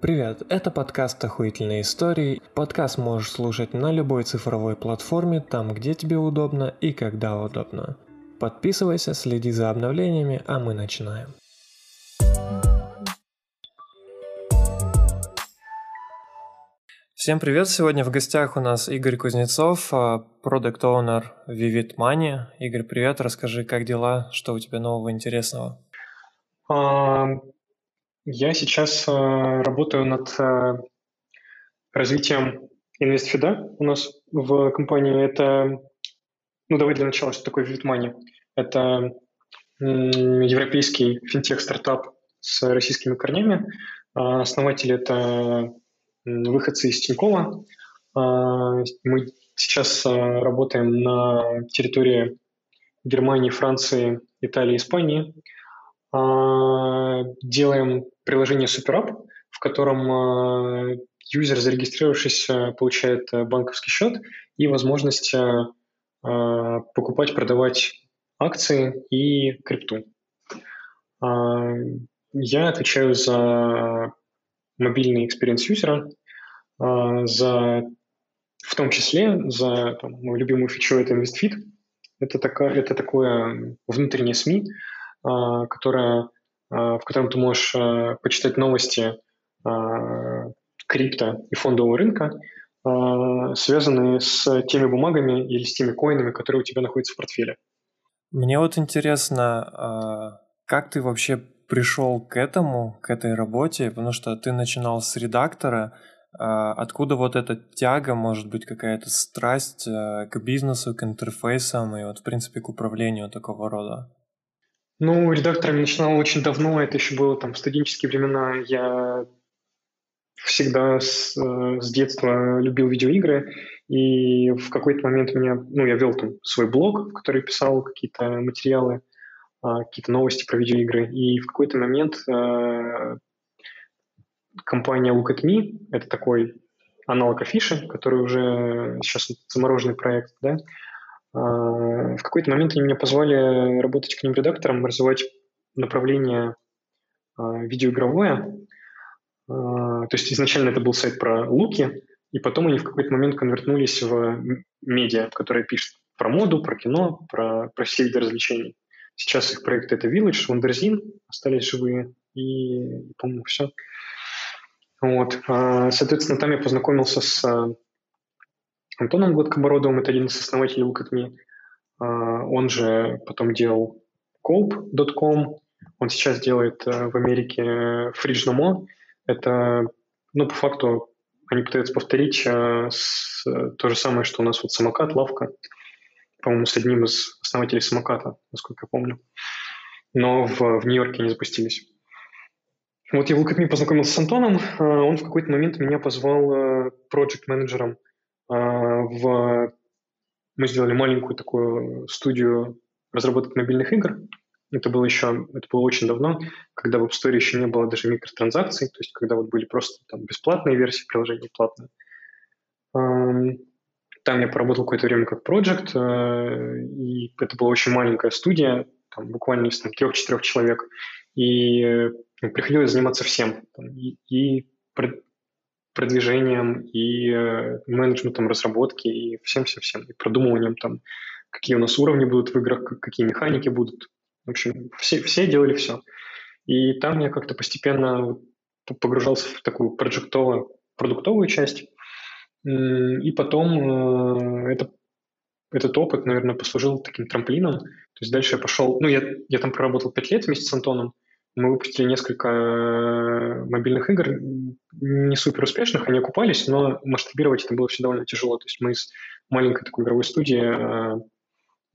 Привет, это подкаст «Охуительные истории». Подкаст можешь слушать на любой цифровой платформе, там, где тебе удобно и когда удобно. Подписывайся, следи за обновлениями, а мы начинаем. Всем привет! Сегодня в гостях у нас Игорь Кузнецов, Product Owner Vivid Money. Игорь, привет! Расскажи, как дела? Что у тебя нового интересного? Я сейчас работаю над развитием инвестфида у нас в компании. Это, давай для начала, что такое Vivid Money. Это европейский финтех-стартап с российскими корнями. Основатели — это выходцы из Тинькова. Мы сейчас работаем на территории Германии, Франции, Италии, Испании. Делаем приложение SuperApp, в котором юзер, зарегистрировавшись, получает банковский счет и возможность покупать, продавать акции и крипту. Я отвечаю за мобильный экспириенс юзера, в том числе за мою любимую фичу — это InvestFeed. Это такое внутреннее СМИ, в котором ты можешь почитать новости крипто и фондового рынка, связанные с теми бумагами или с теми коинами, которые у тебя находятся в портфеле. Мне вот интересно, как ты вообще пришел к этой работе, потому что ты начинал с редактора. Откуда вот эта тяга, может быть, какая-то страсть к бизнесу, к интерфейсам и вот, в принципе, к управлению такого рода? Редактором начинал очень давно, это еще было в студенческие времена. Я всегда с детства любил видеоигры, и в какой-то момент я вел свой блог, в который писал какие-то материалы, какие-то новости про видеоигры, и в какой-то момент компания Look At Me, это такой аналог Афиши, который уже сейчас замороженный проект, да, в какой-то момент они меня позвали работать к ним редактором, развивать направление видеоигровое. То есть изначально это был сайт про луки, и потом они в какой-то момент конвертнулись в медиа, которые пишут про моду, про кино, про все виды развлечений. Сейчас их проекты — это Village, Wonderzine, остались живые, и, по-моему, все. Соответственно, там я познакомился с Антоном Гладкобородовым, это один из основателей Look At Me. Он же потом делал colp.com, он сейчас делает в Америке FreeNAMO. Это, по факту, они пытаются повторить то же самое, что у нас самокат, лавка, по-моему, с одним из основателей самоката, насколько я помню. Но в Нью-Йорке они запустились. Я в Look At Me познакомился с Антоном, он в какой-то момент меня позвал проект-менеджером. Мы сделали маленькую такую студию разработок мобильных игр. Это было очень давно, когда в App Store еще не было даже микротранзакций, то есть когда были просто бесплатные версии приложений, платные. Там я поработал какое-то время как проект, и это была очень маленькая студия, буквально из 3-4 человек, и приходилось заниматься всем. Продвижением и менеджментом разработки и всем-всем-всем, и продумыванием какие у нас уровни будут в играх, какие механики будут. В общем, все делали все. И там я как-то постепенно погружался в такую продуктовую часть. И потом этот опыт, наверное, послужил таким трамплином. То есть дальше я пошел... Я там проработал 5 лет вместе с Антоном. Мы выпустили несколько мобильных игр, не супер успешных, они окупались, но масштабировать это было все довольно тяжело. То есть мы из маленькой такой игровой студии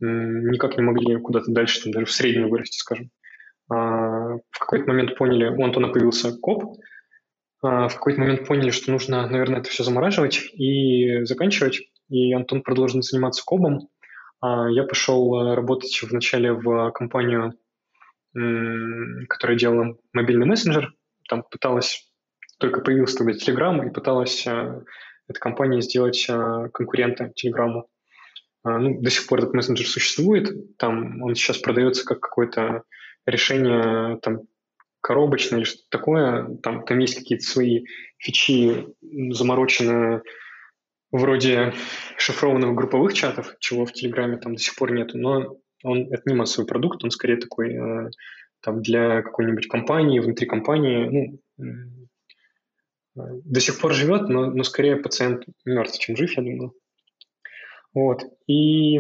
никак не могли куда-то дальше, даже в среднем вырасти, скажем. В какой-то момент поняли, у Антона появился коп, в какой-то момент поняли, что нужно, наверное, это все замораживать и заканчивать. И Антон продолжил заниматься копом. Я пошел работать вначале в компанию, которая делала мобильный мессенджер, только появился тогда Телеграм, и пыталась эта компания сделать конкурента Телеграму. До сих пор этот мессенджер существует, он сейчас продается как какое-то решение коробочное или что-то такое. Там есть какие-то свои фичи, замороченные вроде шифрованных групповых чатов, чего в Телеграме там до сих пор нету, но он это не массовый продукт, он скорее такой там для какой-нибудь компании, внутри компании. Ну, до сих пор живет, но скорее пациент мертв, чем жив, я думаю. Вот. И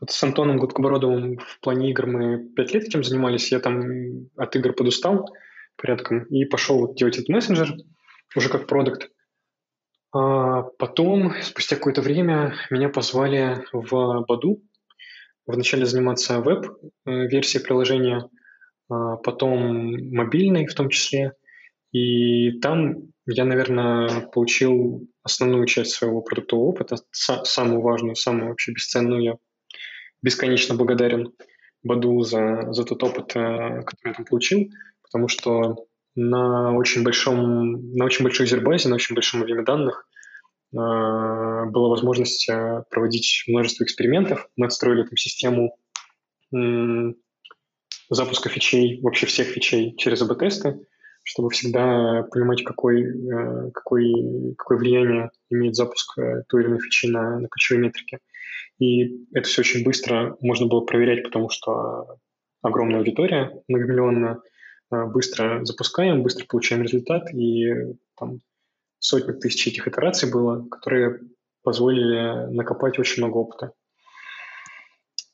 вот с Антоном Гладкобородовым в плане игр мы 5 лет этим занимались. Я там от игр подустал порядком и пошел вот делать этот мессенджер уже как продакт. А потом, спустя какое-то время, меня позвали в Badoo. Вначале заниматься веб-версией приложения, а потом мобильной в том числе. И там я, наверное, получил основную часть своего продуктового опыта, самую важную, самую вообще бесценную. Я бесконечно благодарен Badoo за тот опыт, который я там получил, потому что на очень большой зербазе, на очень большом объеме данных была возможность проводить множество экспериментов. Мы отстроили там систему запуска фичей, вообще всех фичей через АБ-тесты, чтобы всегда понимать, какое влияние имеет запуск той или иной фичи на ключевые метрики. И это все очень быстро можно было проверять, потому что огромная аудитория, многомиллионная, быстро запускаем, быстро получаем результат, и там сотни тысяч этих итераций было, которые позволили накопать очень много опыта.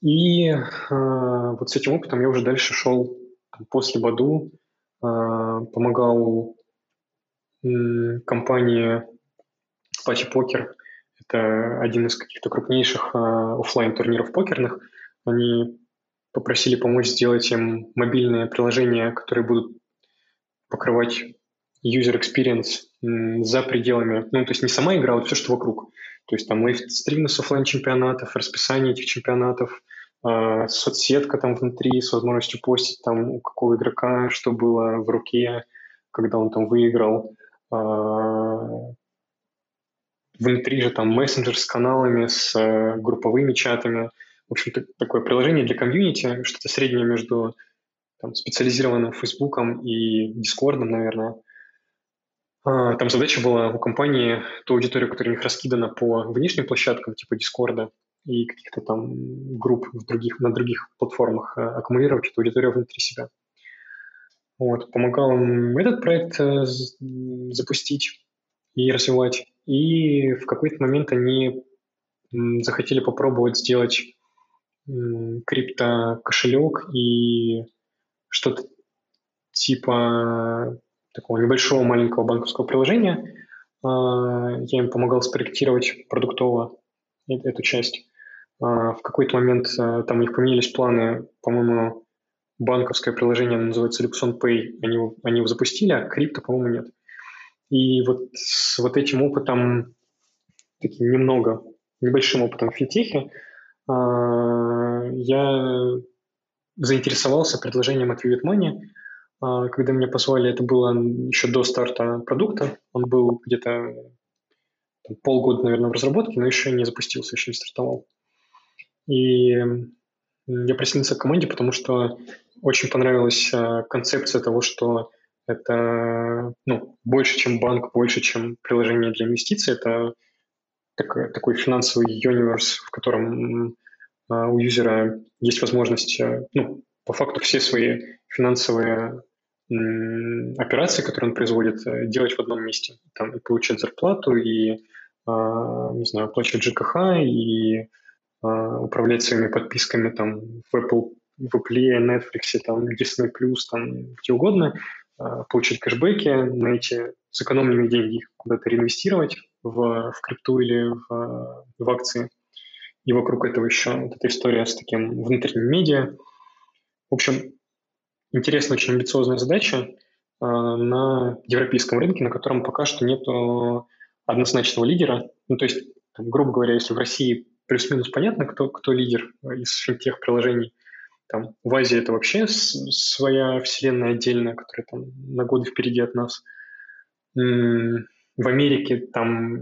И вот с этим опытом я уже дальше шел после Badoo, помогал компании PartyPoker, это один из каких-то крупнейших офлайн-турниров покерных, они попросили помочь сделать им мобильные приложения, которые будут покрывать user experience за пределами, ну, то есть не сама игра, а вот все, что вокруг. То есть там лайвстримы с офлайн-чемпионатов, расписание этих чемпионатов, соцсетка там внутри с возможностью постить там у какого игрока, что было в руке, когда он там выиграл. Внутри же там мессенджер с каналами, с групповыми чатами. В общем-то, такое приложение для комьюнити, что-то среднее между там специализированным Фейсбуком и Дискордом, наверное. Там задача была у компании ту аудиторию, которая у них раскидана по внешним площадкам, типа Дискорда и каких-то там групп на других платформах, аккумулировать эту аудиторию внутри себя. Вот. Помогал им этот проект запустить и развивать. И в какой-то момент они захотели попробовать сделать крипто-кошелек и что-то типа такого небольшого маленького банковского приложения. Я им помогал спроектировать продуктово эту часть. В какой-то момент там у них поменялись планы, по-моему, банковское приложение называется LuxonPay, они его запустили, а крипто, по-моему, нет. И вот с вот этим опытом, таким небольшим опытом в финтехе, я заинтересовался предложением от Vivid Money. Когда меня позвали, это было еще до старта продукта. Он был где-то полгода, наверное, в разработке, но еще не запустился, еще не стартовал. И я присоединился к команде, потому что очень понравилась концепция того, что это больше, чем банк, больше, чем приложение для инвестиций. Это такой финансовый юниверс, в котором у юзера есть возможность, по факту все свои финансовые операции, которые он производит, делать в одном месте. Там и получать зарплату, и, не знаю, оплачивать ЖКХ, и управлять своими подписками там в Apple, в Apple, Netflix, там Disney+, там где угодно, получать кэшбэки, найти сэкономленные деньги, их куда-то реинвестировать в крипту или в акции. И вокруг этого еще вот эта история с таким внутренним медиа. В общем, интересная, очень амбициозная задача на европейском рынке, на котором пока что нет однозначного лидера. Ну, то есть, грубо говоря, если в России плюс-минус понятно, кто лидер из финтех-приложений, там, в Азии это вообще своя вселенная отдельная, которая там на годы впереди от нас. В Америке там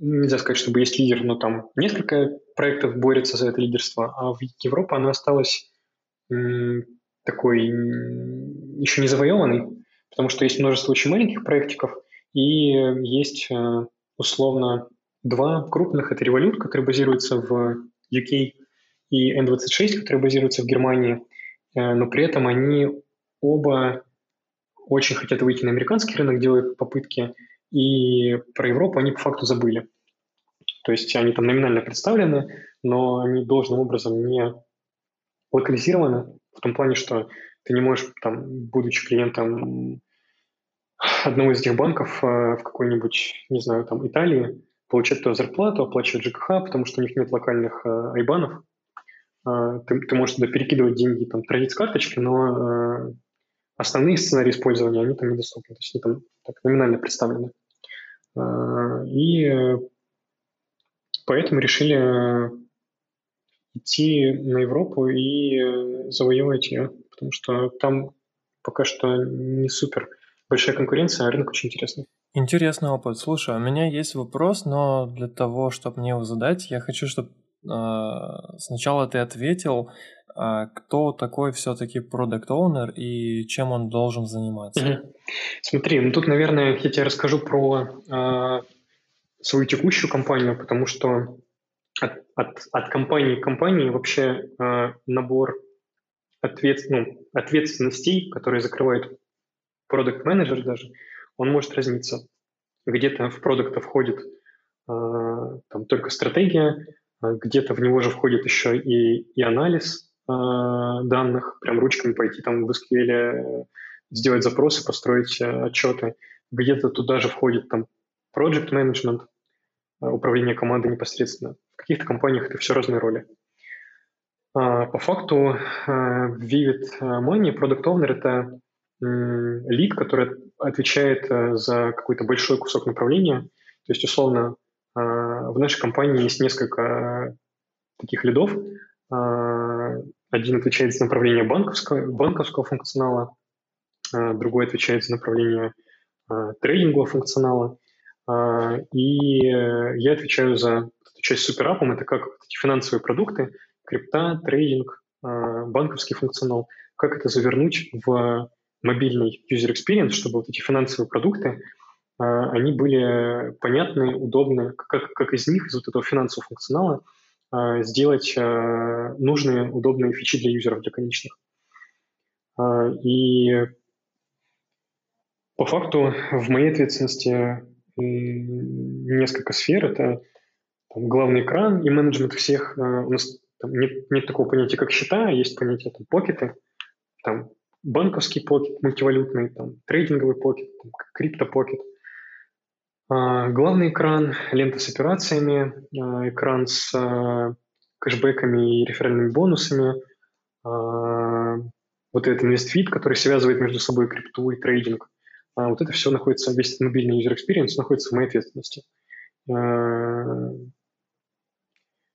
нельзя сказать, чтобы есть лидер, но там несколько проектов борются за это лидерство, а в Европе она осталась такой еще не завоеванный, потому что есть множество очень маленьких проектиков, и есть условно два крупных. Это Revolut, который базируется в UK, и N26, который базируется в Германии, но при этом они оба очень хотят выйти на американский рынок, делают попытки, и про Европу они по факту забыли. То есть они там номинально представлены, но они должным образом не локализированы, в том плане, что ты не можешь, там, будучи клиентом одного из этих банков в какой-нибудь, не знаю, там, Италии, получать ту зарплату, оплачивать ЖКХ, потому что у них нет локальных айбанов. Ты можешь туда перекидывать деньги, там, тратить с карточки, но основные сценарии использования, они там недоступны, то есть они там так номинально представлены. И поэтому решили идти на Европу и завоевывать ее, потому что там пока что не супер большая конкуренция, а рынок очень интересный. Интересный опыт. Слушай, у меня есть вопрос, но для того, чтобы мне его задать, я хочу, чтобы сначала ты ответил, кто такой все-таки продакт-оунер и чем он должен заниматься. Угу. Смотри, ну тут, наверное, я тебе расскажу про свою текущую компанию, потому что от компании к компании вообще набор ответственностей, которые закрывает продакт-менеджер даже, он может разниться. Где-то в продакт входит там только стратегия, где-то в него же входит еще и анализ данных, прям ручками пойти там в SQL, сделать запросы, построить отчеты. Где-то туда же входит там project management, управление командой непосредственно. В каких-то компаниях это все разные роли. По факту Vivid Money, Product Owner – это лид, который отвечает за какой-то большой кусок направления. То есть, условно, в нашей компании есть несколько таких лидов. Один отвечает за направление банковского функционала, другой отвечает за направление трейдингового функционала. И я отвечаю за часть с суперапом. Это как финансовые продукты, крипта, трейдинг, банковский функционал. Как это завернуть в мобильный user experience, чтобы вот эти финансовые продукты, они были понятны, удобны, как из них, из вот этого финансового функционала, сделать нужные, удобные фичи для юзеров, для конечных. И по факту в моей ответственности несколько сфер. Это там главный экран и менеджмент всех. У нас там нет такого понятия, как счета, есть понятие там покеты, там банковский покет, мультивалютный, там трейдинговый покет, там криптопокет. Главный экран, лента с операциями, экран с кэшбэками и реферальными бонусами, вот этот инвестфид, который связывает между собой крипту и трейдинг. Вот это все находится, весь этот мобильный user experience находится в моей ответственности.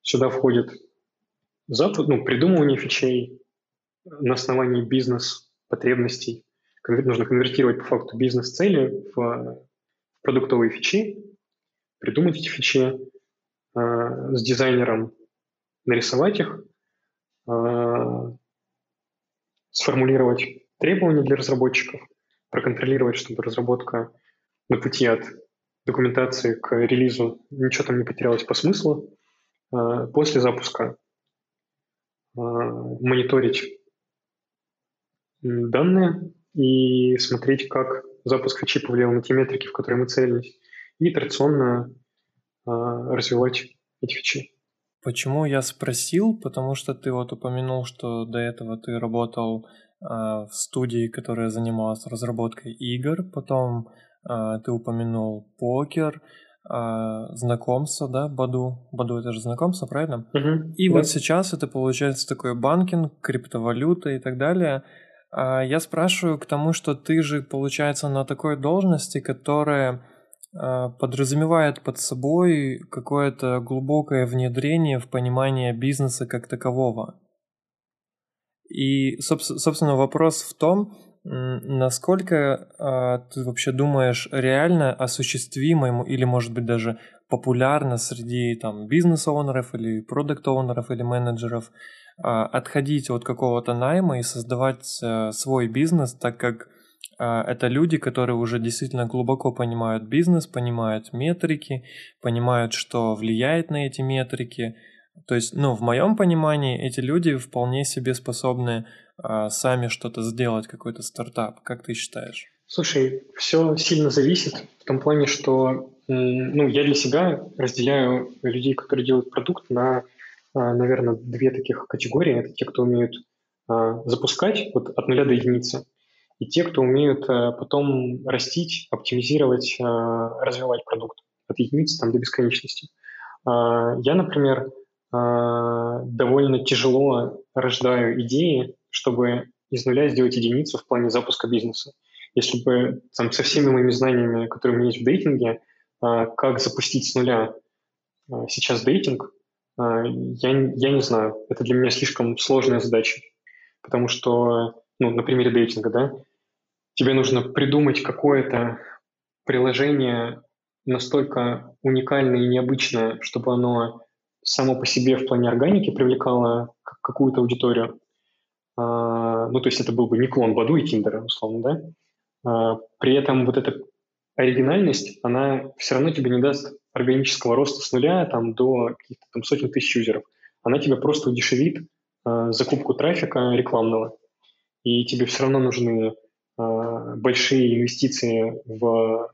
Сюда входит придумывание фичей на основании бизнес-потребностей. Нужно конвертировать по факту бизнес-цели в продуктовые фичи, придумать эти фичи, с дизайнером нарисовать их, сформулировать требования для разработчиков, проконтролировать, чтобы разработка на пути от документации к релизу ничего там не потерялось по смыслу, после запуска мониторить данные и смотреть, как запуск фичи повлиял на те метрики, в которые мы целились, и традиционно развивать эти фичи. Почему я спросил? Потому что ты вот упомянул, что до этого ты работал в студии, которая занималась разработкой игр, потом ты упомянул покер, знакомство, да, Баду. Баду — это же знакомство, правильно? Угу. И да. Вот сейчас это получается такой банкинг, криптовалюта и так далее. Я спрашиваю к тому, что ты же, получается, на такой должности, которая подразумевает под собой какое-то глубокое внедрение в понимание бизнеса как такового. И, собственно, вопрос в том, Насколько ты вообще думаешь, реально осуществимо или, может быть, даже популярно среди там бизнес-оунеров или продакт-оунеров или менеджеров отходить от какого-то найма и создавать свой бизнес, так как это люди, которые уже действительно глубоко понимают бизнес, понимают метрики, понимают, что влияет на эти метрики. То есть, ну, в моем понимании, эти люди вполне себе способны сами что-то сделать, какой-то стартап. Как ты считаешь? Слушай, все сильно зависит в том плане, что я для себя разделяю людей, которые делают продукт, на, наверное, две таких категории. Это те, кто умеют запускать вот от нуля до единицы, и те, кто умеют потом растить, оптимизировать, развивать продукт от единицы там до бесконечности. Я, например, довольно тяжело рождаю идеи, чтобы из нуля сделать единицу в плане запуска бизнеса. Если бы там, со всеми моими знаниями, которые у меня есть в дейтинге, как запустить с нуля сейчас дейтинг, я не знаю. Это для меня слишком сложная задача. Потому что, на примере дейтинга, да, тебе нужно придумать какое-то приложение настолько уникальное и необычное, чтобы оно само по себе в плане органики привлекало какую-то аудиторию. То есть это был бы не клон Баду и Тиндера, условно, да? При этом вот эта оригинальность, она все равно тебе не даст органического роста с нуля там, до каких-то там сотен тысяч юзеров. Она тебя просто удешевит закупку трафика рекламного. И тебе все равно нужны большие инвестиции в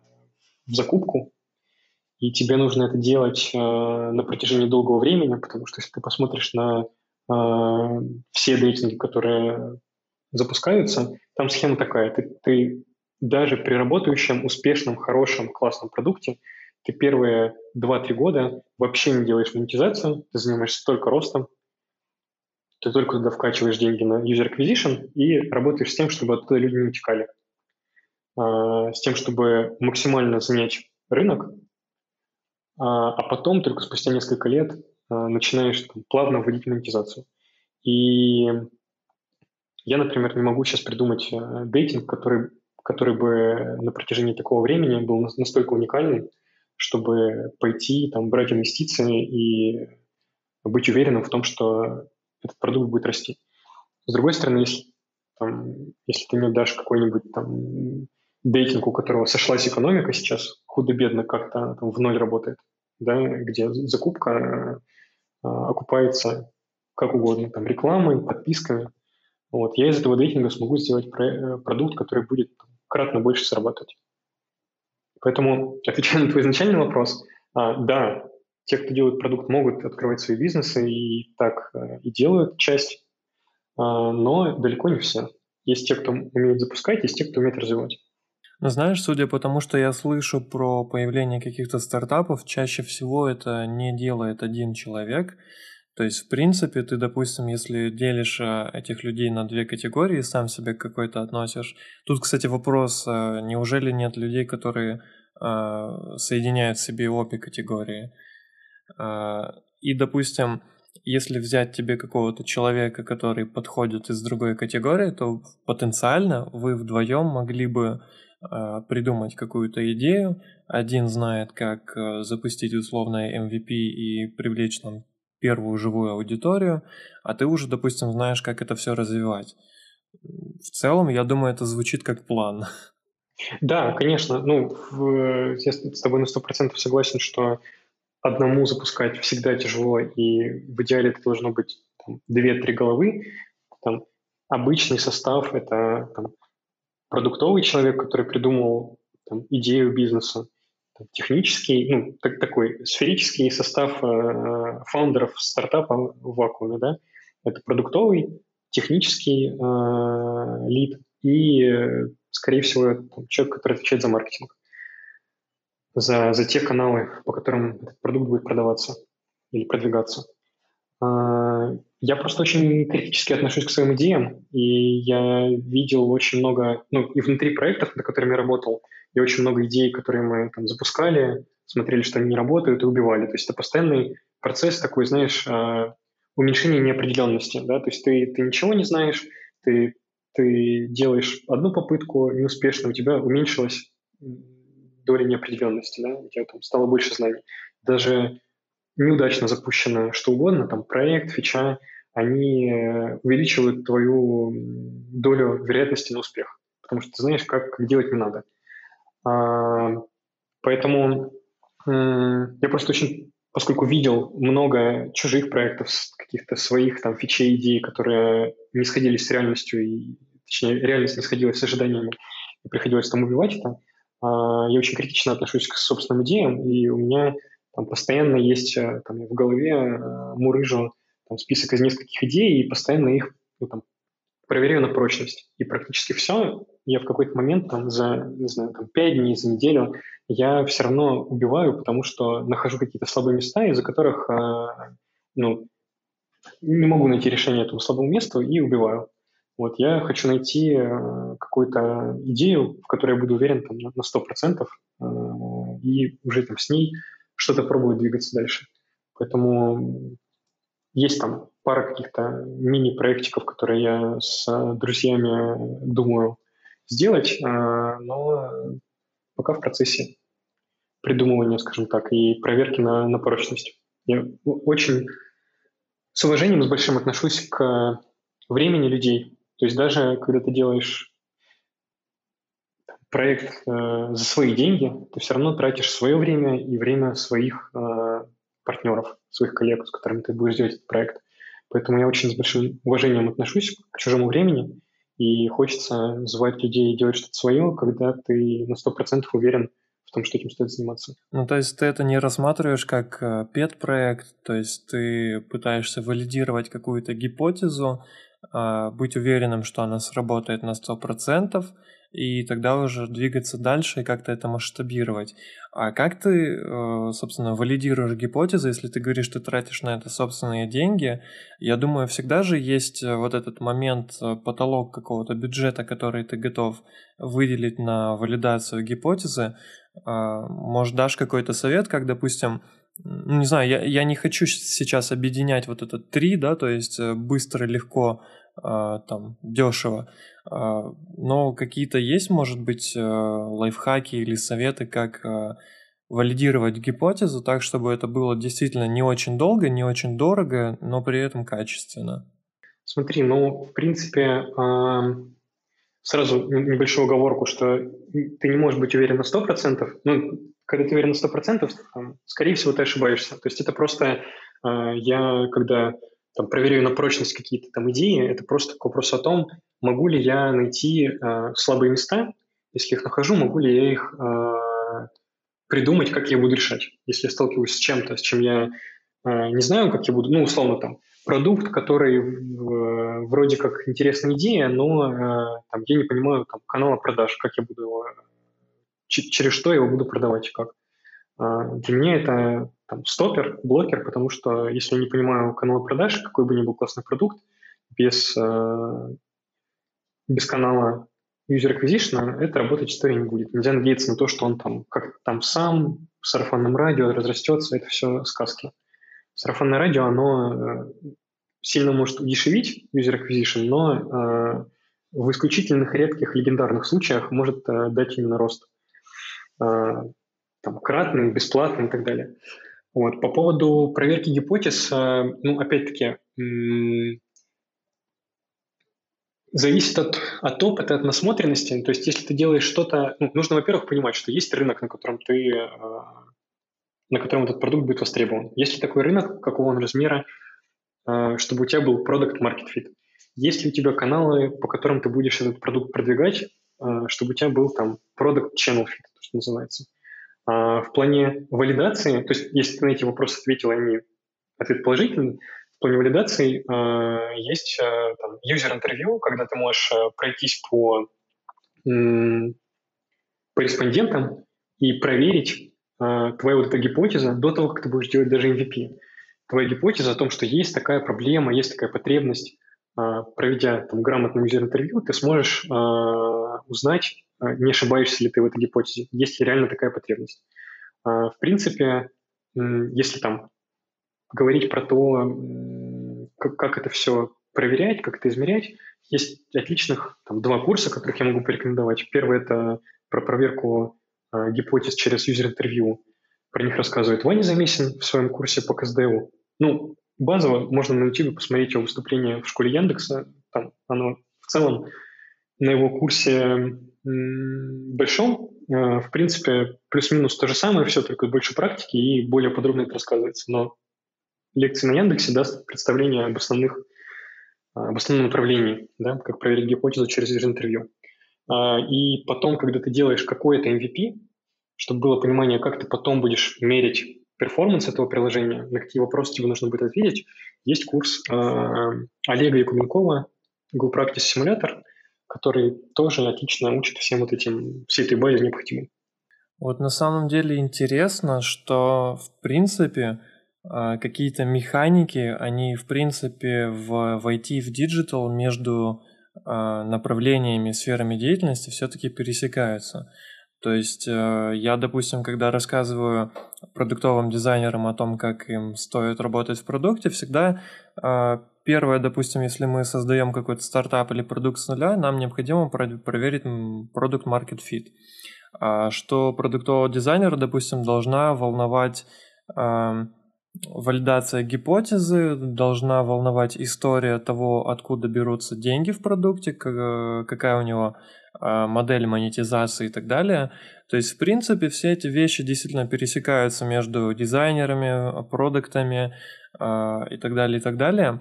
закупку, и тебе нужно это делать на протяжении долгого времени, потому что если ты посмотришь на все дейтинги, которые запускаются, там схема такая. Ты даже при работающем, успешном, хорошем, классном продукте, ты первые 2-3 года вообще не делаешь монетизацию, ты занимаешься только ростом, ты только туда вкачиваешь деньги на user acquisition и работаешь с тем, чтобы оттуда люди не утекали, с тем, чтобы максимально занять рынок, а потом только спустя несколько лет начинаешь там плавно вводить монетизацию. И я, например, не могу сейчас придумать дейтинг, который бы на протяжении такого времени был настолько уникальным, чтобы пойти, там, брать инвестиции и быть уверенным в том, что этот продукт будет расти. С другой стороны, если ты мне дашь какой-нибудь там дейтинг, у которого сошлась экономика сейчас, худо-бедно как-то там в ноль работает, да, где закупка окупается как угодно, там, рекламой, подписками. Вот. Я из этого дейтинга смогу сделать продукт, который будет кратно больше срабатывать. Поэтому, отвечая на твой изначальный вопрос, да, те, кто делает продукт, могут открывать свои бизнесы и так и делают часть, но далеко не все. Есть те, кто умеет запускать, есть те, кто умеет развивать. Но знаешь, судя по тому, что я слышу про появление каких-то стартапов, чаще всего это не делает один человек. То есть, в принципе, ты, допустим, если делишь этих людей на две категории, сам себе к какой-то относишь. Тут, кстати, вопрос, неужели нет людей, которые соединяют в себе обе категории? И, допустим, если взять тебе какого-то человека, который подходит из другой категории, то потенциально вы вдвоем могли бы придумать какую-то идею. Один знает, как запустить условное MVP и привлечь там первую живую аудиторию, а ты уже, допустим, знаешь, как это все развивать. В целом, я думаю, это звучит как план. Да, конечно. Я с тобой на 100% согласен, что одному запускать всегда тяжело, и в идеале это должно быть там 2-3 головы. Там, обычный состав – это там продуктовый человек, который придумал там идею бизнеса, там, технический, такой сферический состав фаундеров стартапа в вакууме, да? Это продуктовый, технический лид и, скорее всего, там, человек, который отвечает за маркетинг, за те каналы, по которым этот продукт будет продаваться или продвигаться. Я просто очень критически отношусь к своим идеям, и я видел очень много, и внутри проектов, над которыми я работал, и очень много идей, которые мы там запускали, смотрели, что они не работают, и убивали. То есть это постоянный процесс такой, знаешь, уменьшения неопределенности, да, то есть ты ничего не знаешь, ты ты делаешь одну попытку неуспешно, у тебя уменьшилась доля неопределенности, да? У тебя там стало больше знаний. Даже неудачно запущено что угодно, там проект, фича, они увеличивают твою долю вероятности на успех, потому что ты знаешь, как делать не надо. Поэтому я просто очень, поскольку видел много чужих проектов, каких-то своих там фичей, идей, которые не сходились с реальностью, и, точнее, реальность не сходилась с ожиданиями, и приходилось там убивать это, я очень критично отношусь к собственным идеям, и у меня там постоянно есть, там, в голове мурыжу там список из нескольких идей, и постоянно их там проверяю на прочность. И практически все я в какой-то момент там, за, не знаю, там, 5 дней, за неделю я все равно убиваю, потому что нахожу какие-то слабые места, из-за которых не могу найти решение этому слабому месту и убиваю. Вот, я хочу найти какую-то идею, в которой я буду уверен там, на 100%, и уже там, с ней что-то пробовать двигаться дальше. Поэтому есть там пара каких-то мини-проектиков, которые я с друзьями думаю сделать, но пока в процессе придумывания, скажем так, и проверки на прочность. Я очень с уважением, с большим отношусь к времени людей. То есть даже когда ты делаешь проект за свои деньги, ты все равно тратишь свое время и время своих партнеров, своих коллег, с которыми ты будешь делать этот проект. Поэтому я очень с большим уважением отношусь к чужому времени, и хочется звать людей делать что-то свое, когда ты на 100% уверен в том, что этим стоит заниматься. Ну, то есть ты это не рассматриваешь как пет-проект, то есть ты пытаешься валидировать какую-то гипотезу, быть уверенным, что она сработает на 100%, и тогда уже двигаться дальше и как-то это масштабировать. А как ты, собственно, валидируешь гипотезы, если ты говоришь, что ты тратишь на это собственные деньги? Я думаю, всегда же есть вот этот момент, потолок какого-то бюджета, который ты готов выделить на валидацию гипотезы. Может, дашь какой-то совет, как, допустим, не знаю, я не хочу сейчас объединять вот это три, да, то есть быстро, легко, там, дешево, но какие-то есть, может быть, лайфхаки или советы, как валидировать гипотезу так, чтобы это было действительно не очень долго, не очень дорого, но при этом качественно? Смотри, ну, в принципе, сразу небольшую оговорку, что ты не можешь быть уверен на 100%, ну, когда ты уверен на 100%, там, скорее всего, ты ошибаешься. То есть это просто я, когда там, проверяю на прочность какие-то там идеи, это просто вопрос о том, могу ли я найти слабые места, если их нахожу, могу ли я их придумать, как я буду решать. Если я сталкиваюсь с чем-то, с чем я не знаю, как я буду, ну, условно, там, продукт, который вроде как интересная идея, но там, я не понимаю там, канала продаж, как я буду его через что я его буду продавать, как. Для меня это там, стопер, блокер, потому что если я не понимаю канала продаж, какой бы ни был классный продукт, без канала user acquisition эта работа история не будет. Нельзя надеяться на то, что он там как-то там сам в сарафанном радио разрастется, это все сказки. Сарафанное радио, оно сильно может удешевить user acquisition, но в исключительных, редких, легендарных случаях может дать именно рост. Там, кратный, бесплатный и так далее. Вот. По поводу проверки гипотез, ну, опять-таки, зависит от опыта, от насмотренности. То есть, если ты делаешь что-то... Ну, нужно, во-первых, понимать, что есть рынок, на котором этот продукт будет востребован. Есть ли такой рынок, какого он размера, чтобы у тебя был product market fit? Есть ли у тебя каналы, по которым ты будешь этот продукт продвигать, чтобы у тебя был там product channel fit, то, что называется. В плане валидации, то есть если ты на эти вопросы ответил, они ответ положительный, в плане валидации есть юзер-интервью, когда ты можешь пройтись по респондентам и проверить твою вот эту гипотезу до того, как ты будешь делать даже MVP. Твоя гипотеза о том, что есть такая проблема, есть такая потребность, проведя там, грамотное юзер-интервью, ты сможешь узнать, не ошибаешься ли ты в этой гипотезе, есть ли реально такая потребность. В принципе, если там говорить про то, как это все проверять, как это измерять, Есть отличных два курса, которых я могу порекомендовать. Первый – это про проверку гипотез через юзер-интервью. Про них рассказывает Ваня Замесин в своем курсе по КСДУ. Ну, базово можно на YouTube посмотреть его выступление в школе Яндекса. Там оно в целом на его курсе большом, в принципе, плюс-минус то же самое, все только больше практики и более подробно это рассказывается. Но лекции на Яндексе даст представление об основном направлении, да, как проверить гипотезу через интервью. И потом, когда ты делаешь какое-то MVP, чтобы было понимание, как ты потом будешь мерить перформанс этого приложения, на какие вопросы тебе нужно будет ответить, есть курс Олега Якубинкова «GoPractice симулятор», который тоже отлично учит всей этой базе необходимой. Вот на самом деле интересно, что в принципе какие-то механики, они в принципе в IT, в диджитал между направлениями, сферами деятельности все-таки пересекаются. То есть я, допустим, когда рассказываю продуктовым дизайнерам о том, как им стоит работать в продукте, всегда первое, допустим, если мы создаем какой-то стартап или продукт с нуля, нам необходимо проверить product market fit. Что продуктового дизайнера, допустим, должна волновать валидация гипотезы, должна волновать история того, откуда берутся деньги в продукте, какая у него модель монетизации и так далее. То есть, в принципе, все эти вещи действительно пересекаются между дизайнерами, продуктами и так далее, и так далее.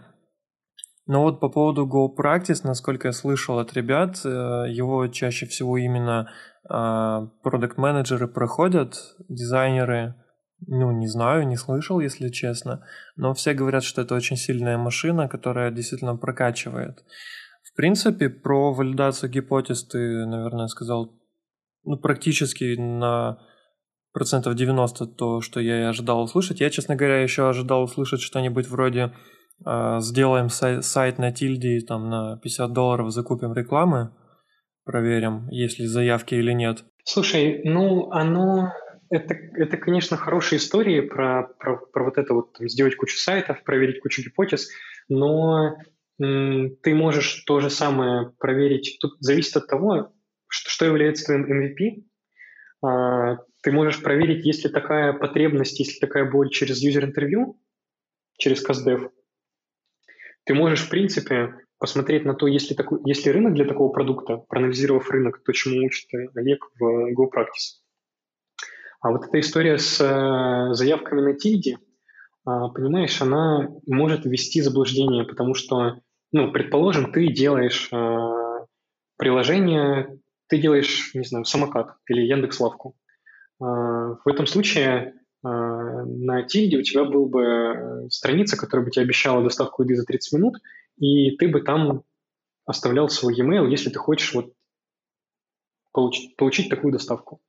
Но вот по поводу GoPractice, насколько я слышал от ребят, его чаще всего именно продакт-менеджеры проходят, дизайнеры, ну, не знаю, не слышал, если честно, но все говорят, что это очень сильная машина, которая действительно прокачивает. В принципе, про валидацию гипотез ты, наверное, сказал, ну, практически на 90% то, что я и ожидал услышать. Я, честно говоря, еще ожидал услышать что-нибудь вроде «сделаем сайт на тильде, там, на $50 закупим рекламы, проверим, есть ли заявки или нет». Слушай, ну, оно... Это, конечно, хорошие истории про вот это вот там, сделать кучу сайтов, проверить кучу гипотез, но ты можешь то же самое проверить. Тут зависит от того, что является твоим MVP. Ты можешь проверить, есть ли такая потребность, есть ли такая боль через юзер-интервью, через CastDev. Ты можешь, в принципе, посмотреть на то, есть ли рынок для такого продукта, проанализировав рынок, то, чему учит Олег в GoPractice. А вот эта история с заявками на тильде, понимаешь, она может ввести в заблуждение, потому что, ну, предположим, ты делаешь приложение, ты делаешь, не знаю, самокат или Яндекс.Лавку. В этом случае на тильде у тебя была бы страница, которая бы тебе обещала доставку еды за 30 минут, и ты бы там оставлял свой e-mail, если ты хочешь вот получить такую доставку.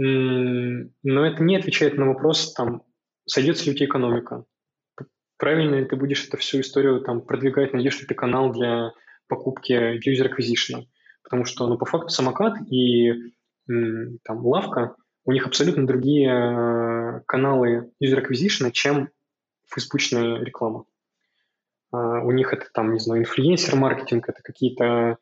Но это не отвечает на вопрос, там, сойдется ли у тебя экономика, правильно ли ты будешь эту всю историю там, продвигать, найдешь ли ты канал для покупки user acquisition. Потому что, ну, по факту самокат и там, лавка, у них абсолютно другие каналы user acquisition, чем фейсбучная реклама. У них это, там, не знаю, инфлюенсер-маркетинг, это какие-то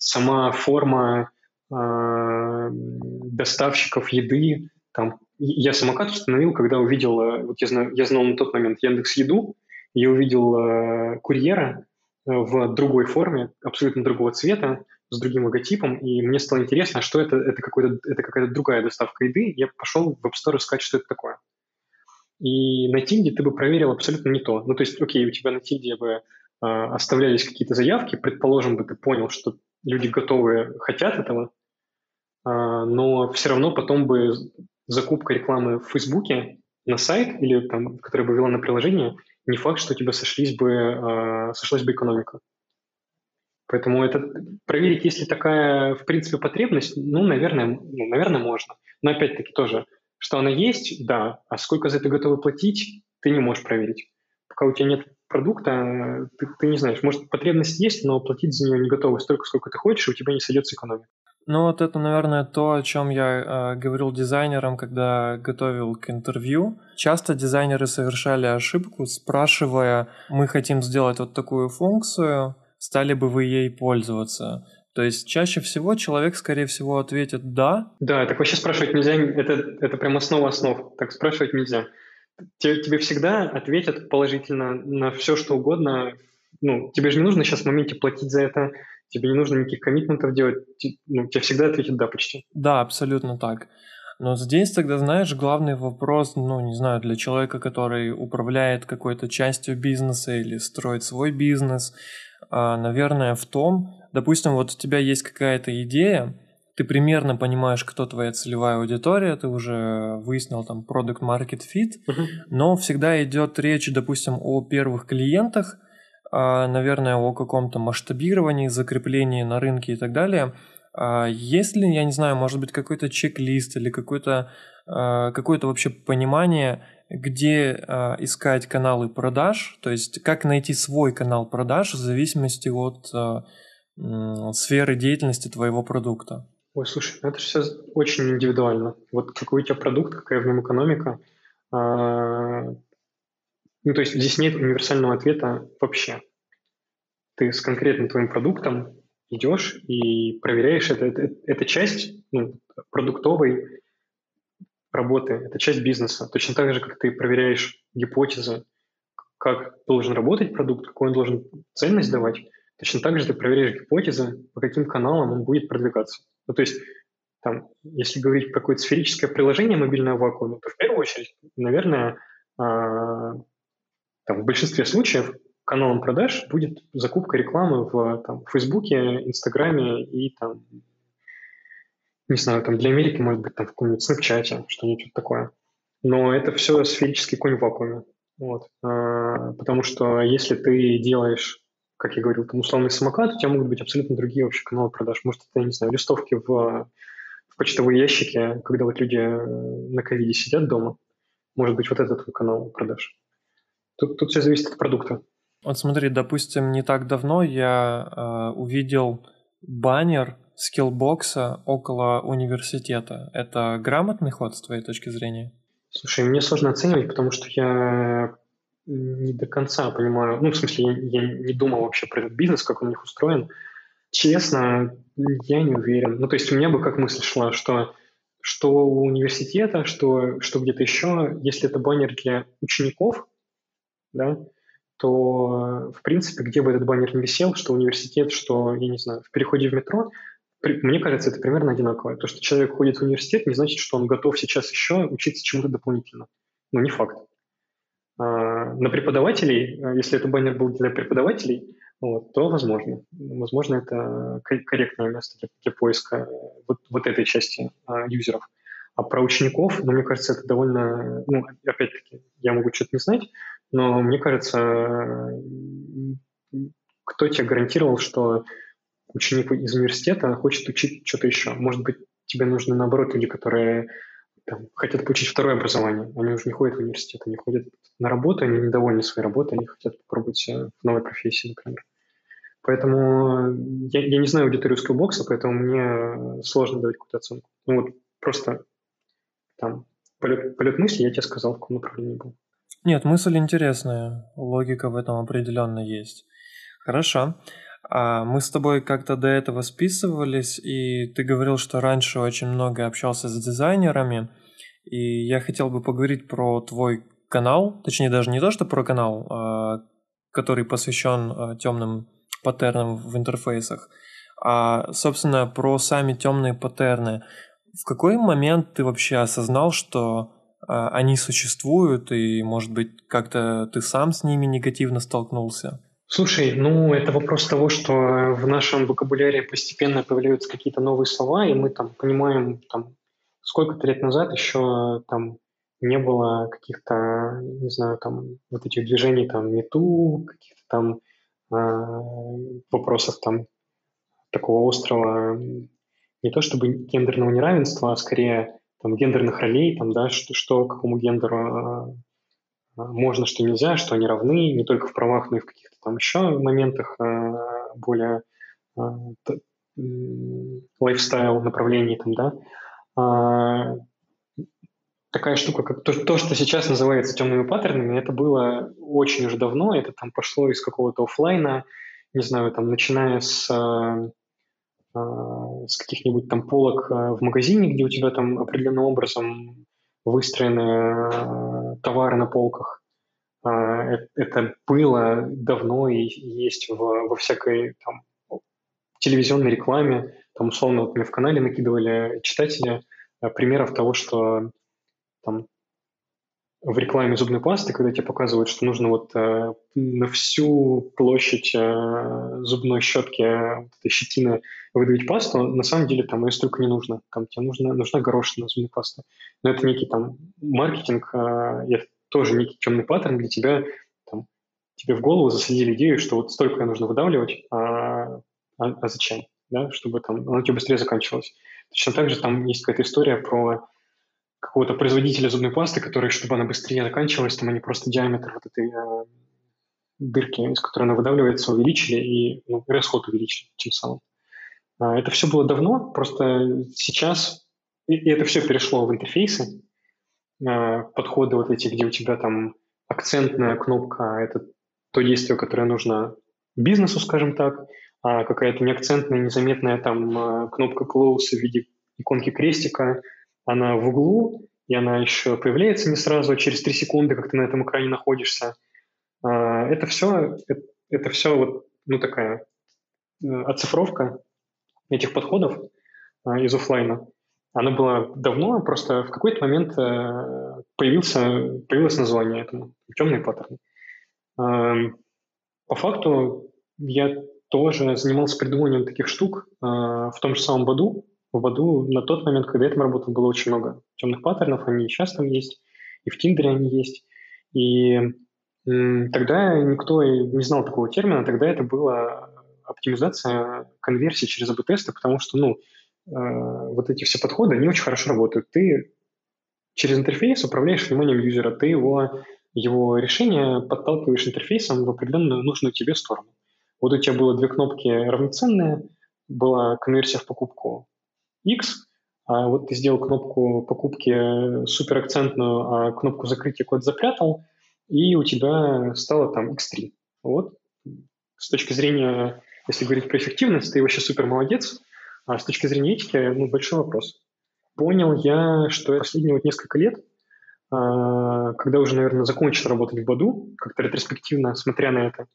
сама форма доставщиков еды. Там, я самокат установил, когда увидел, вот я знал на тот момент Яндекс.Еду, я увидел курьера в другой форме, абсолютно другого цвета, с другим логотипом, и мне стало интересно, что это какая-то другая доставка еды, я пошел в App Store искать, что это такое. И на Тильде ты бы проверил абсолютно не то. Ну, то есть, окей, у тебя на Тильде бы оставлялись какие-то заявки, предположим бы, ты понял, что люди готовы, хотят этого, но все равно потом бы закупка рекламы в Фейсбуке на сайт, или там, которая бы вела на приложение, не факт, что у тебя сошлась бы экономика. Поэтому это проверить, если такая, в принципе, потребность, наверное, можно. Но опять-таки тоже, что она есть, да, а сколько за это готовы платить, ты не можешь проверить. Пока у тебя нет продукта, ты не знаешь. Может, потребность есть, но платить за нее не готовы столько, сколько ты хочешь, и у тебя не сойдется экономика. Ну вот это, наверное, то, о чем я говорил дизайнерам, когда готовил к интервью. Часто дизайнеры совершали ошибку, спрашивая, мы хотим сделать вот такую функцию, стали бы вы ей пользоваться? То есть чаще всего человек, скорее всего, ответит «да». Да, так вообще спрашивать нельзя, это прям основа основ, так спрашивать нельзя. Тебе всегда ответят положительно на все, что угодно. Ну, тебе же не нужно сейчас в моменте платить за это, тебе не нужно никаких коммитментов делать, ну, тебе всегда ответят «да» почти. Да, абсолютно так. Но здесь тогда, знаешь, главный вопрос, ну, не знаю, для человека, который управляет какой-то частью бизнеса или строит свой бизнес, наверное, в том… Допустим, вот у тебя есть какая-то идея, ты примерно понимаешь, кто твоя целевая аудитория, ты уже выяснил там product market fit, но всегда идет речь, допустим, о первых клиентах, наверное, о каком-то масштабировании, закреплении на рынке и так далее. Есть ли, я не знаю, может быть, какой-то чек-лист или какое-то вообще понимание, где искать каналы продаж, то есть как найти свой канал продаж в зависимости от сферы деятельности твоего продукта? Ой, слушай, это же все очень индивидуально. Вот какой у тебя продукт, какая в нем экономика. Ну, то есть здесь нет универсального ответа вообще. Ты с конкретным твоим продуктом идешь и проверяешь это. Это часть, ну, продуктовой работы, это часть бизнеса. Точно так же, как ты проверяешь гипотезы, как должен работать продукт, какую он должен ценность давать. Точно так же ты проверяешь гипотезы, по каким каналам он будет продвигаться. Ну, то есть, там, если говорить про какое-то сферическое приложение мобильного вакуума, то в первую очередь, наверное, там, в большинстве случаев каналом продаж будет закупка рекламы в Фейсбуке, Инстаграме и, там, не знаю, там, для Америки, может быть, там, в каком-нибудь Снапчате, что-нибудь такое. Но это все сферический конь в вакууме. Вот. Потому что если ты делаешь, как я говорил, там условный самокат, у тебя могут быть абсолютно другие вообще каналы продаж. Может, это, не знаю, листовки в почтовые ящики, когда вот люди на ковиде сидят дома. Может быть, вот этот канал продаж. Тут все зависит от продукта. Вот смотри, допустим, не так давно я увидел баннер скиллбокса около университета. Это грамотный ход с твоей точки зрения? Слушай, мне сложно оценивать, потому что я не до конца понимаю, ну, в смысле, я не думал вообще про этот бизнес, как он у них устроен. Честно, я не уверен. Ну, то есть у меня бы как мысль шла, что у университета, что где-то еще, если это баннер для учеников, да, то, в принципе, где бы этот баннер не висел, что университет, что, я не знаю, в переходе в метро, мне кажется, это примерно одинаково. То, что человек ходит в университет, не значит, что он готов сейчас еще учиться чему-то дополнительно. Ну, не факт. На преподавателей, если это баннер был для преподавателей, вот, то возможно. Возможно, это корректное место для поиска вот этой части юзеров. А про учеников, ну, мне кажется, это довольно… Ну, опять-таки, я могу что-то не знать, но мне кажется, кто тебе гарантировал, что ученик из университета хочет учить что-то еще? Может быть, тебе нужны, наоборот, люди, которые… Там, хотят получить второе образование, они уже не ходят в университет, они ходят на работу, они недовольны своей работой, они хотят попробовать себя в новой профессии, например. Поэтому я не знаю аудиторию скиллбокса, поэтому мне сложно давать какую-то оценку. Ну вот просто там полет мысли, я тебе сказал, в каком направлении был. Нет, мысль интересная, логика в этом определенно есть. Хорошо. Мы с тобой как-то до этого списывались, и ты говорил, что раньше очень много общался с дизайнерами, и я хотел бы поговорить про твой канал, точнее даже не то, что про канал, который посвящен темным паттернам в интерфейсах, а, собственно, про сами темные паттерны. В какой момент ты вообще осознал, что они существуют, и, может быть, как-то ты сам с ними негативно столкнулся? Слушай, ну это вопрос того, что в нашем вокабуляре постепенно появляются какие-то новые слова, и мы там понимаем, там, сколько-то лет назад еще там не было каких-то, не знаю, там вот этих движений там мету, каких-то там вопросов там такого острого, не то чтобы гендерного неравенства, а скорее там гендерных ролей, там, да, что какому гендеру можно, что нельзя, что они равны, не только в правах, но и в каких-то там еще моментах более лайфстайл направлении, там, да, такая штука, как то, что сейчас называется темными паттернами, это было очень уже давно, это там пошло из какого-то офлайна, не знаю, там, начиная с каких-нибудь там полок в магазине, где у тебя там определенным образом выстроены товары на полках. Это было давно и есть во всякой там телевизионной рекламе. Там, условно, вот мне в канале накидывали читатели примеров того, что там в рекламе зубной пасты, когда тебе показывают, что нужно вот на всю площадь зубной щетки, вот этой щетины, выдавить пасту, на самом деле там ее столько не нужно. Там тебе нужна горошина зубной пасты. Но это некий там маркетинг, это тоже некий темный паттерн, где тебе в голову засадили идею, что вот столько нужно выдавливать, а зачем? Да? Чтобы там оно тебе быстрее заканчивалось. Точно так же там есть какая-то история про какого-то производителя зубной пасты, который, чтобы она быстрее заканчивалась, там они просто диаметр вот этой дырки, из которой она выдавливается, увеличили и расход увеличили тем самым. Это все было давно, просто сейчас и это все перешло в интерфейсы, подходы вот эти, где у тебя там акцентная кнопка – это то действие, которое нужно бизнесу, скажем так, а какая-то неакцентная, незаметная там кнопка close в виде иконки крестика – она в углу, и она еще появляется не сразу, а через 3 секунды, как ты на этом экране находишься. Это все вот, такая оцифровка этих подходов из офлайна. Она была давно, просто в какой-то момент появилось название этому «темные паттерны». По факту я тоже занимался придумыванием таких штук в том же самом Badoo. В Badoo на тот момент, когда я там работал, было очень много темных паттернов, они и сейчас там есть, и в Тиндере они есть. И тогда никто не знал такого термина, тогда это была оптимизация конверсии через АБ-тесты, потому что вот эти все подходы, они очень хорошо работают. Ты через интерфейс управляешь вниманием юзера, ты его решение подталкиваешь интерфейсом в определенную нужную тебе сторону. Вот у тебя было 2 кнопки равноценные, была конверсия в покупку X, а вот ты сделал кнопку покупки суперакцентную, а кнопку закрытия куда-то запрятал, и у тебя стало там X3. Вот. С точки зрения, если говорить про эффективность, ты вообще супер молодец, а с точки зрения этики, большой вопрос. Понял я, что последние несколько лет, когда уже, наверное, закончил работать в Badoo, как-то ретроспективно смотря на это,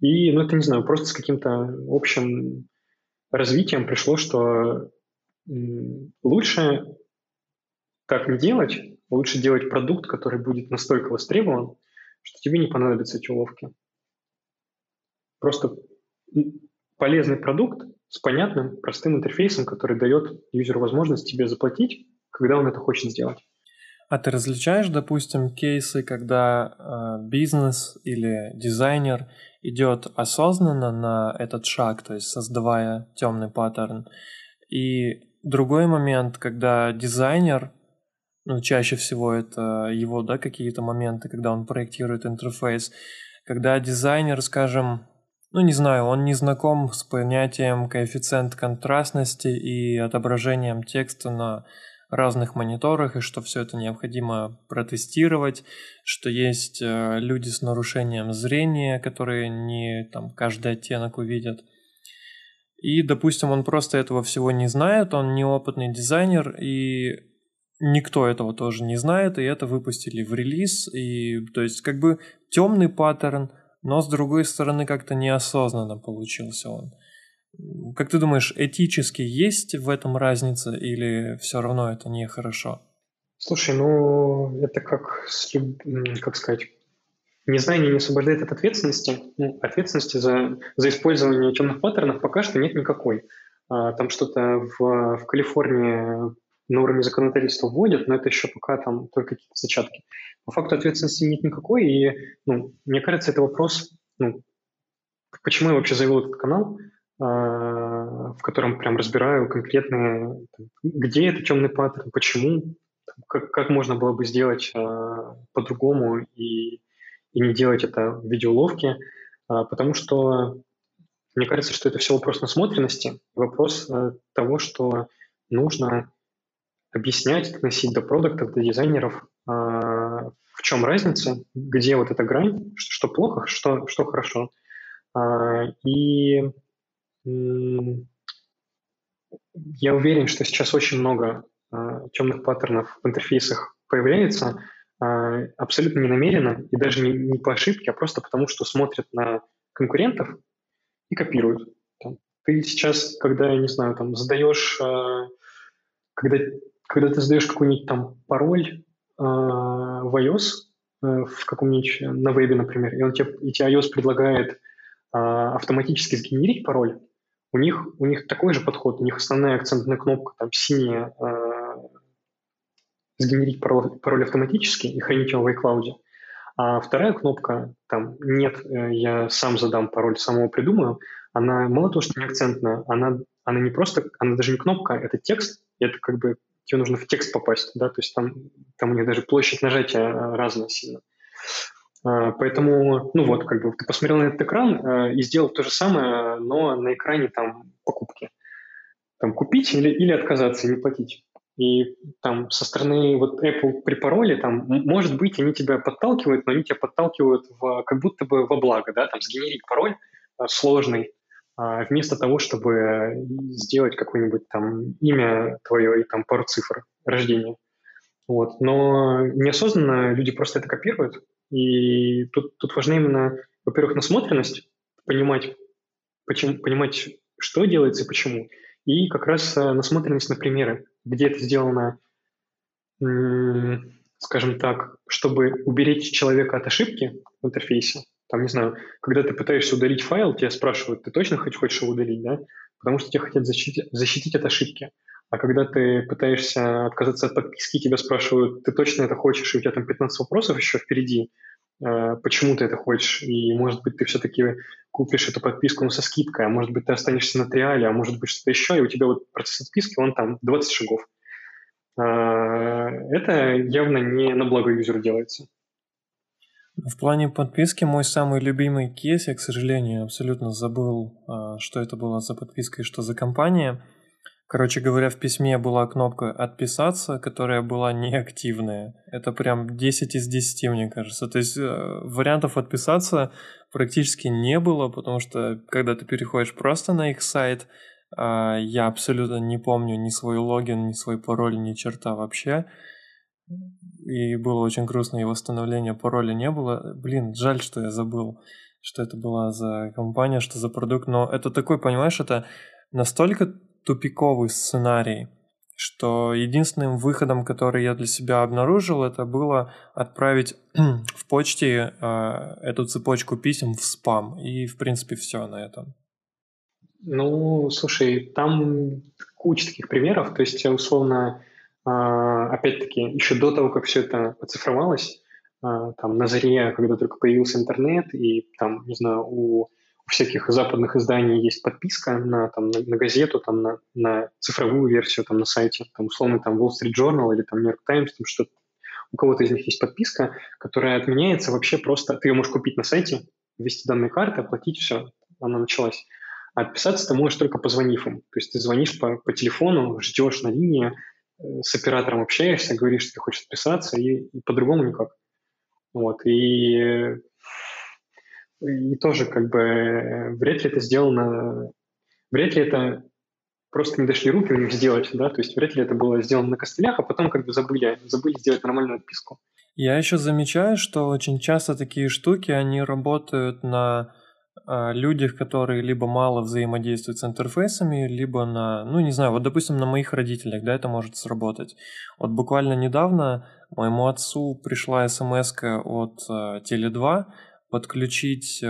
и, это не знаю, просто с каким-то общим развитием пришло, что лучше так не делать, лучше делать продукт, который будет настолько востребован, что тебе не понадобятся эти уловки. Просто полезный продукт с понятным, простым интерфейсом, который дает юзеру возможность тебе заплатить, когда он это хочет сделать. А ты различаешь, допустим, кейсы, когда бизнес или дизайнер идет осознанно на этот шаг, то есть создавая темный паттерн, и другой момент, когда дизайнер, чаще всего это его, какие-то моменты, когда он проектирует интерфейс, когда дизайнер, скажем, он не знаком с понятием коэффициент контрастности и отображением текста на разных мониторах, и что все это необходимо протестировать, что есть люди с нарушением зрения, которые не каждый оттенок увидят. И, допустим, он просто этого всего не знает, он неопытный дизайнер, и никто этого тоже не знает, и это выпустили в релиз, и то есть темный паттерн, но с другой стороны как-то неосознанно получился он. Как ты думаешь, этически есть в этом разница или все равно это нехорошо? Слушай, это как сказать, незнание не освобождает от ответственности. Ответственности за использование темных паттернов пока что нет никакой. Там что-то в Калифорнии на уровне законодательства вводят, но это еще пока там только какие-то зачатки. По факту ответственности нет никакой, и, мне кажется, это вопрос, почему я вообще завел этот канал, в котором прям разбираю конкретные, где это темный паттерн, почему, как можно было бы сделать по-другому и не делать это в виде уловки, потому что Мне кажется, что это все вопрос насмотренности, вопрос того, что нужно объяснять, доносить до продуктов, до дизайнеров, в чем разница, где вот эта грань, что плохо, что хорошо. И я уверен, что сейчас очень много темных паттернов в интерфейсах появляется, абсолютно не намеренно и даже не по ошибке, а просто потому, что смотрят на конкурентов и копируют. Ты сейчас, когда, не знаю, там, задаешь, когда ты задаешь какой-нибудь там пароль в iOS, в каком-нибудь на вебе, например, и он тебе iOS предлагает автоматически сгенерить пароль, у них такой же подход, у них основная акцентная кнопка там синяя, сгенерить пароль автоматически и хранить его в iCloud. А вторая кнопка, там, нет, я сам задам пароль, самого придумаю, она мало того, что не акцентная, она не просто, она даже не кнопка, это текст, это как бы тебе нужно в текст попасть, да, то есть там у них даже площадь нажатия разная сильно. Поэтому, ну вот, как бы ты посмотрел на этот экран и сделал то же самое, но на экране там покупки. Там купить или отказаться, не платить. И там со стороны вот Apple при пароле, там, может быть, они тебя подталкивают, но они тебя подталкивают как будто бы во благо, да, там, сгенерить пароль сложный, вместо того, чтобы сделать какое-нибудь там имя твое и там пару цифр рождения. Вот. Но неосознанно люди просто это копируют, и тут важна именно, во-первых, насмотренность, понимать, что делается и почему, и как раз насмотренность на примеры, где это сделано, скажем так, чтобы уберечь человека от ошибки в интерфейсе. Там, не знаю, когда ты пытаешься удалить файл, тебя спрашивают, ты точно хочешь его удалить, да? Потому что тебя хотят защитить от ошибки. А когда ты пытаешься отказаться от подписки, тебя спрашивают, ты точно это хочешь, и у тебя там 15 вопросов еще впереди, почему ты это хочешь, и, может быть, ты все-таки купишь эту подписку, но со скидкой, а может быть, ты останешься на триале, а может быть, что-то еще, и у тебя вот процесс отписки, он там 20 шагов. Это явно не на благо юзеру делается. В плане подписки мой самый любимый кейс, я, к сожалению, абсолютно забыл, что это было за подписка и что за компания. Короче говоря, в письме была кнопка «Отписаться», которая была неактивная. Это прям 10 из 10, мне кажется. То есть вариантов «Отписаться» практически не было, потому что когда ты переходишь просто на их сайт, я абсолютно не помню ни свой логин, ни свой пароль, ни черта вообще. И было очень грустно, и восстановления пароля не было. Блин, жаль, что я забыл, что это была за компания, что за продукт. Но это такой, понимаешь, это настолько тупиковый сценарий, что единственным выходом, который я для себя обнаружил, это было отправить в почте эту цепочку писем в спам. И, в принципе, все на этом. Ну, слушай, там куча таких примеров. То есть, условно, опять-таки, еще до того, как все это оцифровалось, там, на заре, когда только появился интернет, и там, не знаю, у всяких западных изданий есть подписка на газету, там, на цифровую версию там, на сайте, там, условно, там, Wall Street Journal или там, New York Times, там, что-то. У кого-то из них есть подписка, которая отменяется вообще просто. Ты ее можешь купить на сайте, ввести данные карты, оплатить, все, она началась. А отписаться ты можешь только позвонив им. То есть ты звонишь по телефону, ждешь на линии, с оператором общаешься, говоришь, что ты хочешь отписаться, и по-другому никак. Вот. И тоже как бы вряд ли это сделано, вряд ли это просто не дошли руки у них сделать, да, то есть вряд ли это было сделано на костылях, а потом как бы забыли сделать нормальную отписку. Я еще замечаю, что очень часто такие штуки, они работают на людях, которые либо мало взаимодействуют с интерфейсами, либо на, ну не знаю, вот допустим на моих родителях, да, это может сработать. Вот буквально недавно моему отцу пришла смс-ка от Теле2, подключить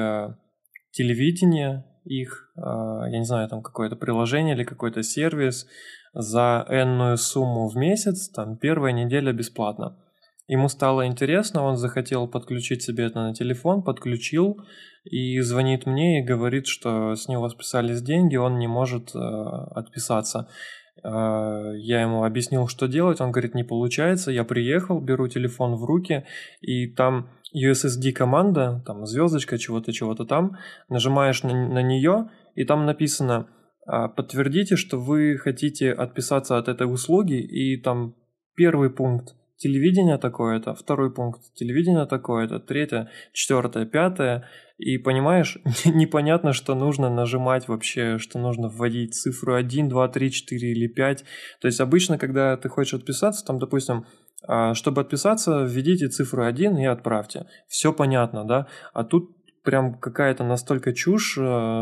телевидение их, я не знаю, там какое-то приложение или какой-то сервис за энную сумму в месяц, там первая неделя бесплатно. Ему стало интересно, он захотел подключить себе это на телефон, подключил и звонит мне и говорит, что с него списались деньги, он не может отписаться. Я ему объяснил, что делать, он говорит, не получается, я приехал, беру телефон в руки, и там USSD команда, там звездочка, чего-то там, нажимаешь на нее, и там написано: подтвердите, что вы хотите отписаться от этой услуги, и там первый пункт — телевидение такое-то, второй пункт — телевидение такое-то, третье, четвертое, пятое, и понимаешь, непонятно, что нужно нажимать вообще, что нужно вводить цифру 1, 2, 3, 4 или 5, то есть обычно, когда ты хочешь отписаться, там, допустим, чтобы отписаться, введите цифру 1 и отправьте, все понятно, да, а тут прям какая-то настолько чушь,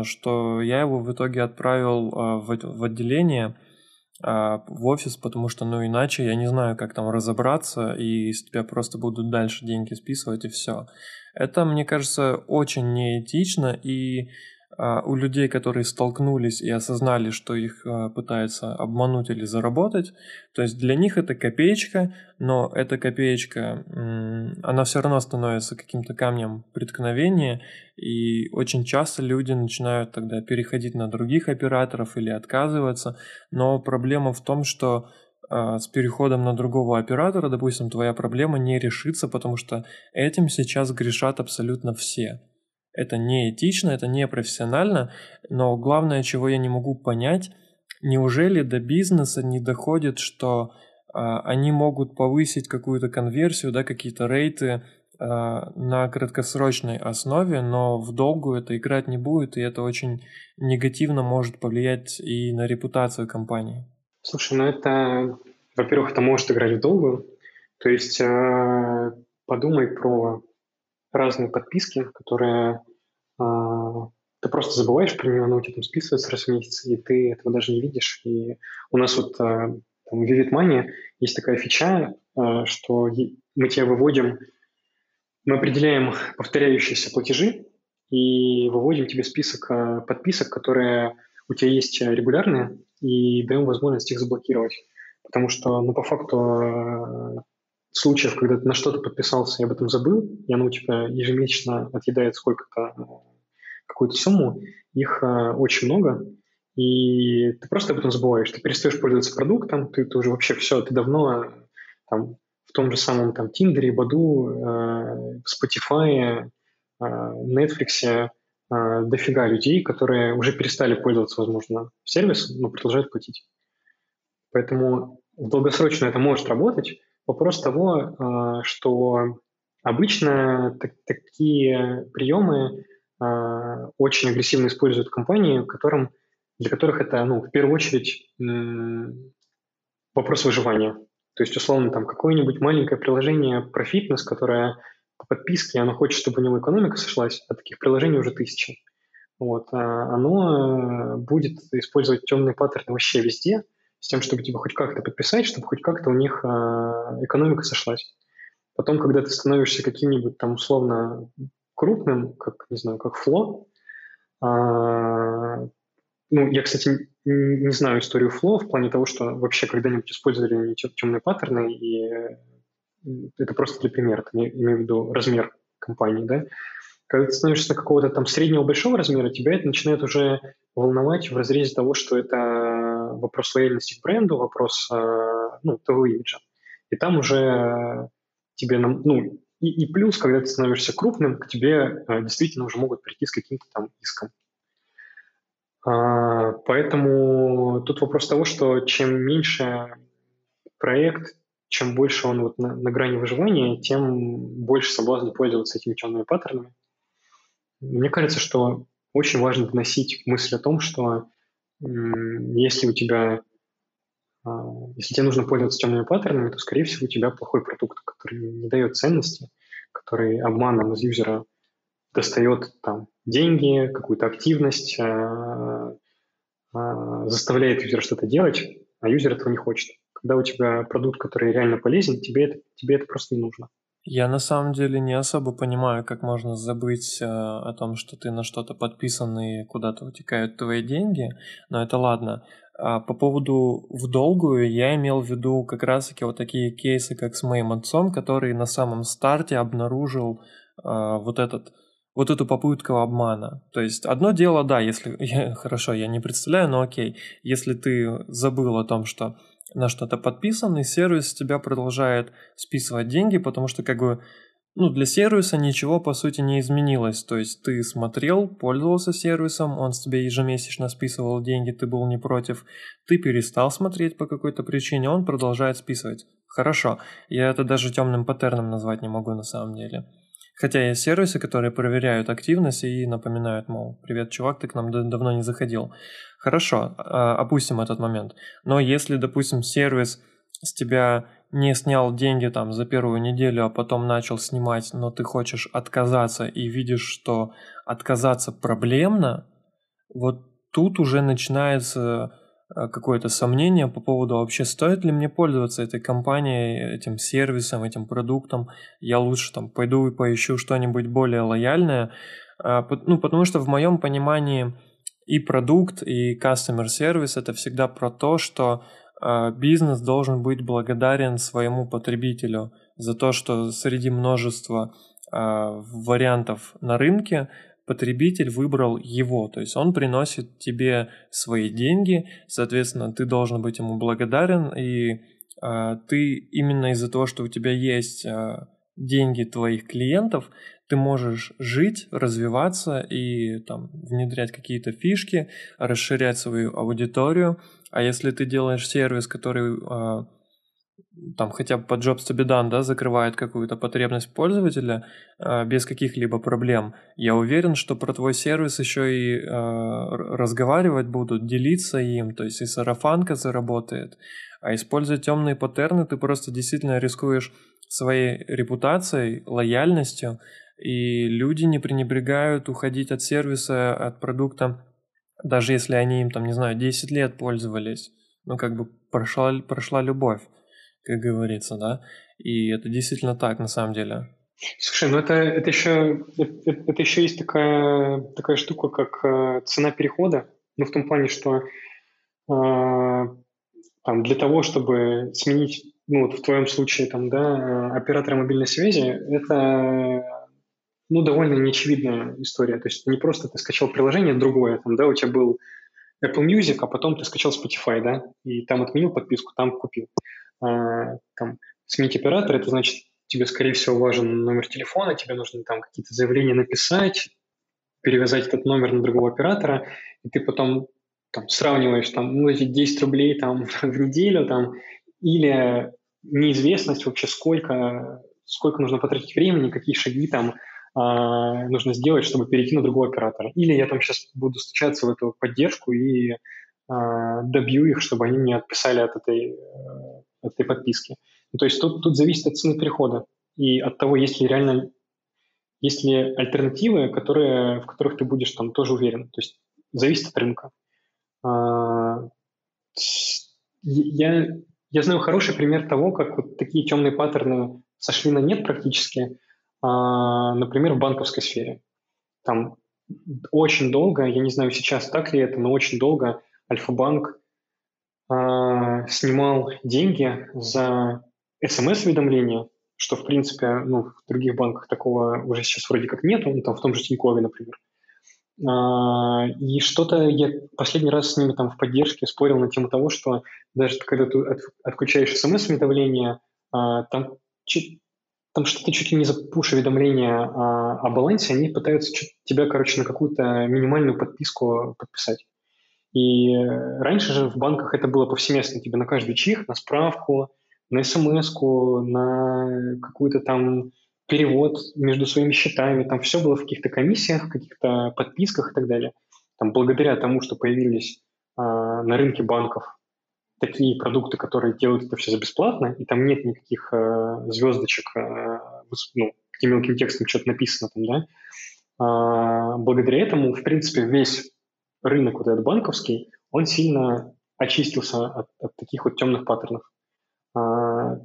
что я его в итоге отправил в отделение, в офис, потому что, ну, иначе я не знаю, как там разобраться, и с тебя просто будут дальше деньги списывать, и все. Это, мне кажется, очень неэтично, и у людей, которые столкнулись и осознали, что их пытаются обмануть или заработать, то есть для них это копеечка, но эта копеечка, она все равно становится каким-то камнем преткновения, и очень часто люди начинают тогда переходить на других операторов или отказываться, но проблема в том, что с переходом на другого оператора, допустим, твоя проблема не решится, потому что этим сейчас грешат абсолютно все. Это неэтично, это непрофессионально, но главное, чего я не могу понять, неужели до бизнеса не доходит, что они могут повысить какую-то конверсию, да, какие-то рейты на краткосрочной основе, но в долгую это играть не будет, и это очень негативно может повлиять и на репутацию компании. Слушай, ну это, во-первых, это может играть в долгую, то есть подумай про разные подписки, которые ты просто забываешь про нее, она у тебя там списывается раз в месяц, и ты этого даже не видишь. И у нас вот там, в Vivid Money есть такая фича, что мы тебя выводим, мы определяем повторяющиеся платежи и выводим тебе список подписок, которые у тебя есть регулярные, и даем возможность их заблокировать. Потому что, ну, по факту, случаев, когда ты на что-то подписался и об этом забыл, и оно у тебя ежемесячно отъедает сколько-то, какую-то сумму, их очень много, и ты просто об этом забываешь, ты перестаешь пользоваться продуктом, ты уже вообще все, ты давно там, в том же самом там, Tinder, Badoo, Spotify, Netflix, дофига людей, которые уже перестали пользоваться, возможно, сервисом, но продолжают платить. Поэтому долгосрочно это может работать. Вопрос того, что обычно такие приемы очень агрессивно используют компании, для которых это, ну, в первую очередь, вопрос выживания. То есть, условно, там какое-нибудь маленькое приложение про фитнес, которое по подписке, оно хочет, чтобы у него экономика сошлась, а таких приложений уже тысячи. Вот. Оно будет использовать темные паттерны вообще везде, с тем, чтобы тебя хоть как-то подписать, чтобы хоть как-то у них экономика сошлась. Потом, когда ты становишься каким-нибудь там условно крупным, как, не знаю, как Flo, ну, я, кстати, не знаю историю Flo в плане того, что вообще когда-нибудь использовали они темные паттерны, и это просто для примера, я имею в виду размер компании, да. Когда ты становишься какого-то там среднего-большого размера, тебя это начинает уже волновать в разрезе того, что это вопрос лояльности к бренду, вопрос, ну, твоего имиджа. И там уже тебе, ну, и плюс, когда ты становишься крупным, к тебе действительно уже могут прийти с каким-то там иском. Поэтому тут вопрос того, что чем меньше проект, чем больше он вот на грани выживания, тем больше соблазна пользоваться этими темными паттернами. Мне кажется, что очень важно доносить мысль о том, что если тебе нужно пользоваться темными паттернами, то, скорее всего, у тебя плохой продукт, который не дает ценности, который обманом из юзера достает там деньги, какую-то активность, заставляет юзера что-то делать, а юзер этого не хочет. Когда у тебя продукт, который реально полезен, тебе это просто не нужно. Я на самом деле не особо понимаю, как можно забыть о том, что ты на что-то подписан и куда-то утекают твои деньги, но это ладно. По поводу в долгую я имел в виду как раз-таки вот такие кейсы, как с моим отцом, который на самом старте обнаружил вот эту попытку обмана. То есть одно дело, да, если... Хорошо, я не представляю, но окей. Если ты забыл о том, что на что-то подписан, и сервис тебя продолжает списывать деньги, потому что как бы Ну, для сервиса ничего, по сути, не изменилось. То есть ты смотрел, пользовался сервисом, он тебе ежемесячно списывал деньги, ты был не против. Ты перестал смотреть по какой-то причине, он продолжает списывать. Хорошо. Я это даже темным паттерном назвать не могу на самом деле. Хотя есть сервисы, которые проверяют активность и напоминают, мол, привет, чувак, ты к нам давно не заходил. Хорошо, опустим этот момент. Но если, допустим, сервис с тебя не снял деньги там за первую неделю, а потом начал снимать, но ты хочешь отказаться и видишь, что отказаться проблемно, вот тут уже начинается какое-то сомнение по поводу вообще, стоит ли мне пользоваться этой компанией, этим сервисом, этим продуктом. Я лучше там пойду и поищу что-нибудь более лояльное. Ну, потому что в моем понимании и продукт, и customer service — это всегда про то, что бизнес должен быть благодарен своему потребителю за то, что среди множества вариантов на рынке потребитель выбрал его, то есть он приносит тебе свои деньги, соответственно, ты должен быть ему благодарен, и ты именно из-за того, что у тебя есть деньги твоих клиентов, ты можешь жить, развиваться и там, внедрять какие-то фишки, расширять свою аудиторию. А если ты делаешь сервис, который там хотя бы по Jobs to be done, да, закрывает какую-то потребность пользователя без каких-либо проблем, я уверен, что про твой сервис еще и разговаривать будут, делиться им, то есть и сарафанка заработает. А используя темные паттерны, ты просто действительно рискуешь своей репутацией, лояльностью, и люди не пренебрегают уходить от сервиса, от продукта, даже если они им, там, не знаю, 10 лет пользовались. Ну, как бы прошла любовь, как говорится, да? И это действительно так, на самом деле. Слушай, ну это еще есть такая штука, как цена перехода. Ну, в том плане, что там, для того, чтобы сменить, ну, вот в твоем случае, там, да, оператора мобильной связи, это... ну, довольно неочевидная история. То есть не просто ты скачал приложение другое, там, да, у тебя был Apple Music, а потом ты скачал Spotify, да, и там отменил подписку, там купил. Там, сменить оператор, это значит, тебе, скорее всего, важен номер телефона, тебе нужно там какие-то заявления написать, перевязать этот номер на другого оператора, и ты потом там сравниваешь, там, ну, эти 10 рублей там в неделю, там, или неизвестность вообще, сколько нужно потратить времени, какие шаги там нужно сделать, чтобы перейти на другого оператора. Или я там сейчас буду стучаться в эту поддержку и добью их, чтобы они мне отписали от этой подписки. Ну, то есть тут зависит от цены перехода и от того, есть ли альтернативы, в которых ты будешь там тоже уверен. То есть зависит от рынка. Я знаю хороший пример того, как вот такие темные паттерны сошли на нет практически. Например, в банковской сфере. Там очень долго, я не знаю сейчас так ли это, но очень долго Альфа-банк снимал деньги за СМС-уведомления, что, в принципе, ну, в других банках такого уже сейчас вроде как нету, ну, там в том же Тинькове, например. И что-то я последний раз с ними там в поддержке спорил на тему того, что даже когда ты отключаешь СМС-уведомления, там что-то чуть ли не за пуш-уведомления о балансе, они пытаются тебя, короче, на какую-то минимальную подписку подписать. И раньше же в банках это было повсеместно. Тебе на каждый чих, на справку, на смс-ку, на какой-то там перевод между своими счетами. Там все было в каких-то комиссиях, в каких-то подписках и так далее. Там, благодаря тому, что появились на рынке банков такие продукты, которые делают это все за бесплатно, и там нет никаких звездочек, ну, каким мелким текстом что-то написано там, да. Благодаря этому, в принципе, весь рынок вот этот банковский, он сильно очистился от таких вот темных паттернов.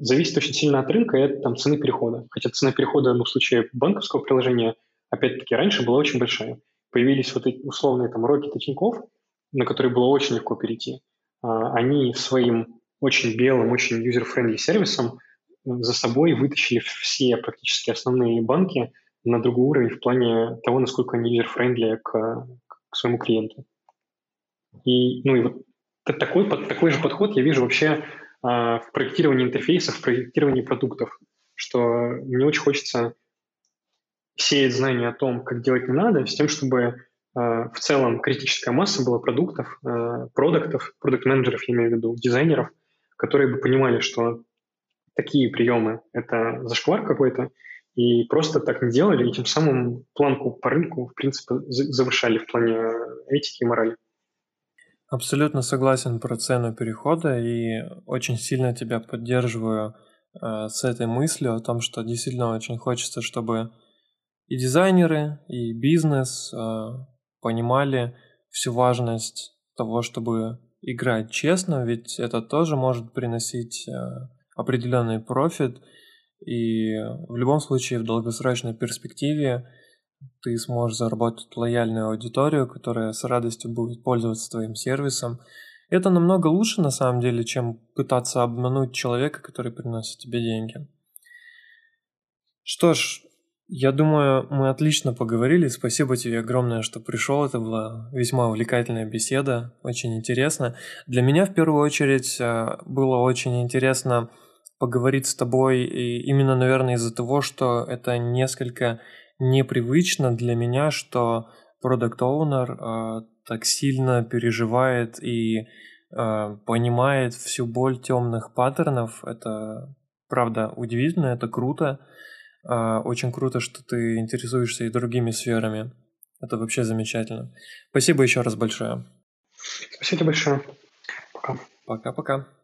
Зависит очень сильно от рынка и от там, цены перехода. Хотя цена перехода, ну, в случае банковского приложения, опять-таки, раньше была очень большая. Появились вот эти условные там роки Тиньков, на которые было очень легко перейти. Они своим очень белым, очень юзер-френдли сервисом за собой вытащили все практически основные банки на другой уровень в плане того, насколько они юзер-френдли к своему клиенту. И, ну, и вот такой же подход я вижу вообще в проектировании интерфейсов, в проектировании продуктов, что мне очень хочется сеет знания о том, как делать не надо, с тем, чтобы в целом критическая масса была продуктов, продакт-менеджеров, я имею в виду, дизайнеров, которые бы понимали, что такие приемы – это зашквар какой-то, и просто так не делали, и тем самым планку по рынку, в принципе, завышали в плане этики и морали. Абсолютно согласен про цену перехода, и очень сильно тебя поддерживаю с этой мыслью о том, что действительно очень хочется, чтобы и дизайнеры, и бизнес понимали всю важность того, чтобы играть честно, ведь это тоже может приносить определенный профит, и в любом случае в долгосрочной перспективе ты сможешь заработать лояльную аудиторию, которая с радостью будет пользоваться твоим сервисом. Это намного лучше, на самом деле, чем пытаться обмануть человека, который приносит тебе деньги. Что ж, я думаю, мы отлично поговорили. Спасибо тебе огромное, что пришел. Это была весьма увлекательная беседа, очень интересно. Для меня в первую очередь было очень интересно поговорить с тобой и именно, наверное, из-за того, что это несколько непривычно для меня, что продакт-оунер так сильно переживает и понимает всю боль темных паттернов. Это правда удивительно, это круто. Очень круто, что ты интересуешься и другими сферами. Это вообще замечательно. Спасибо еще раз большое. Спасибо большое. Пока. Пока-пока.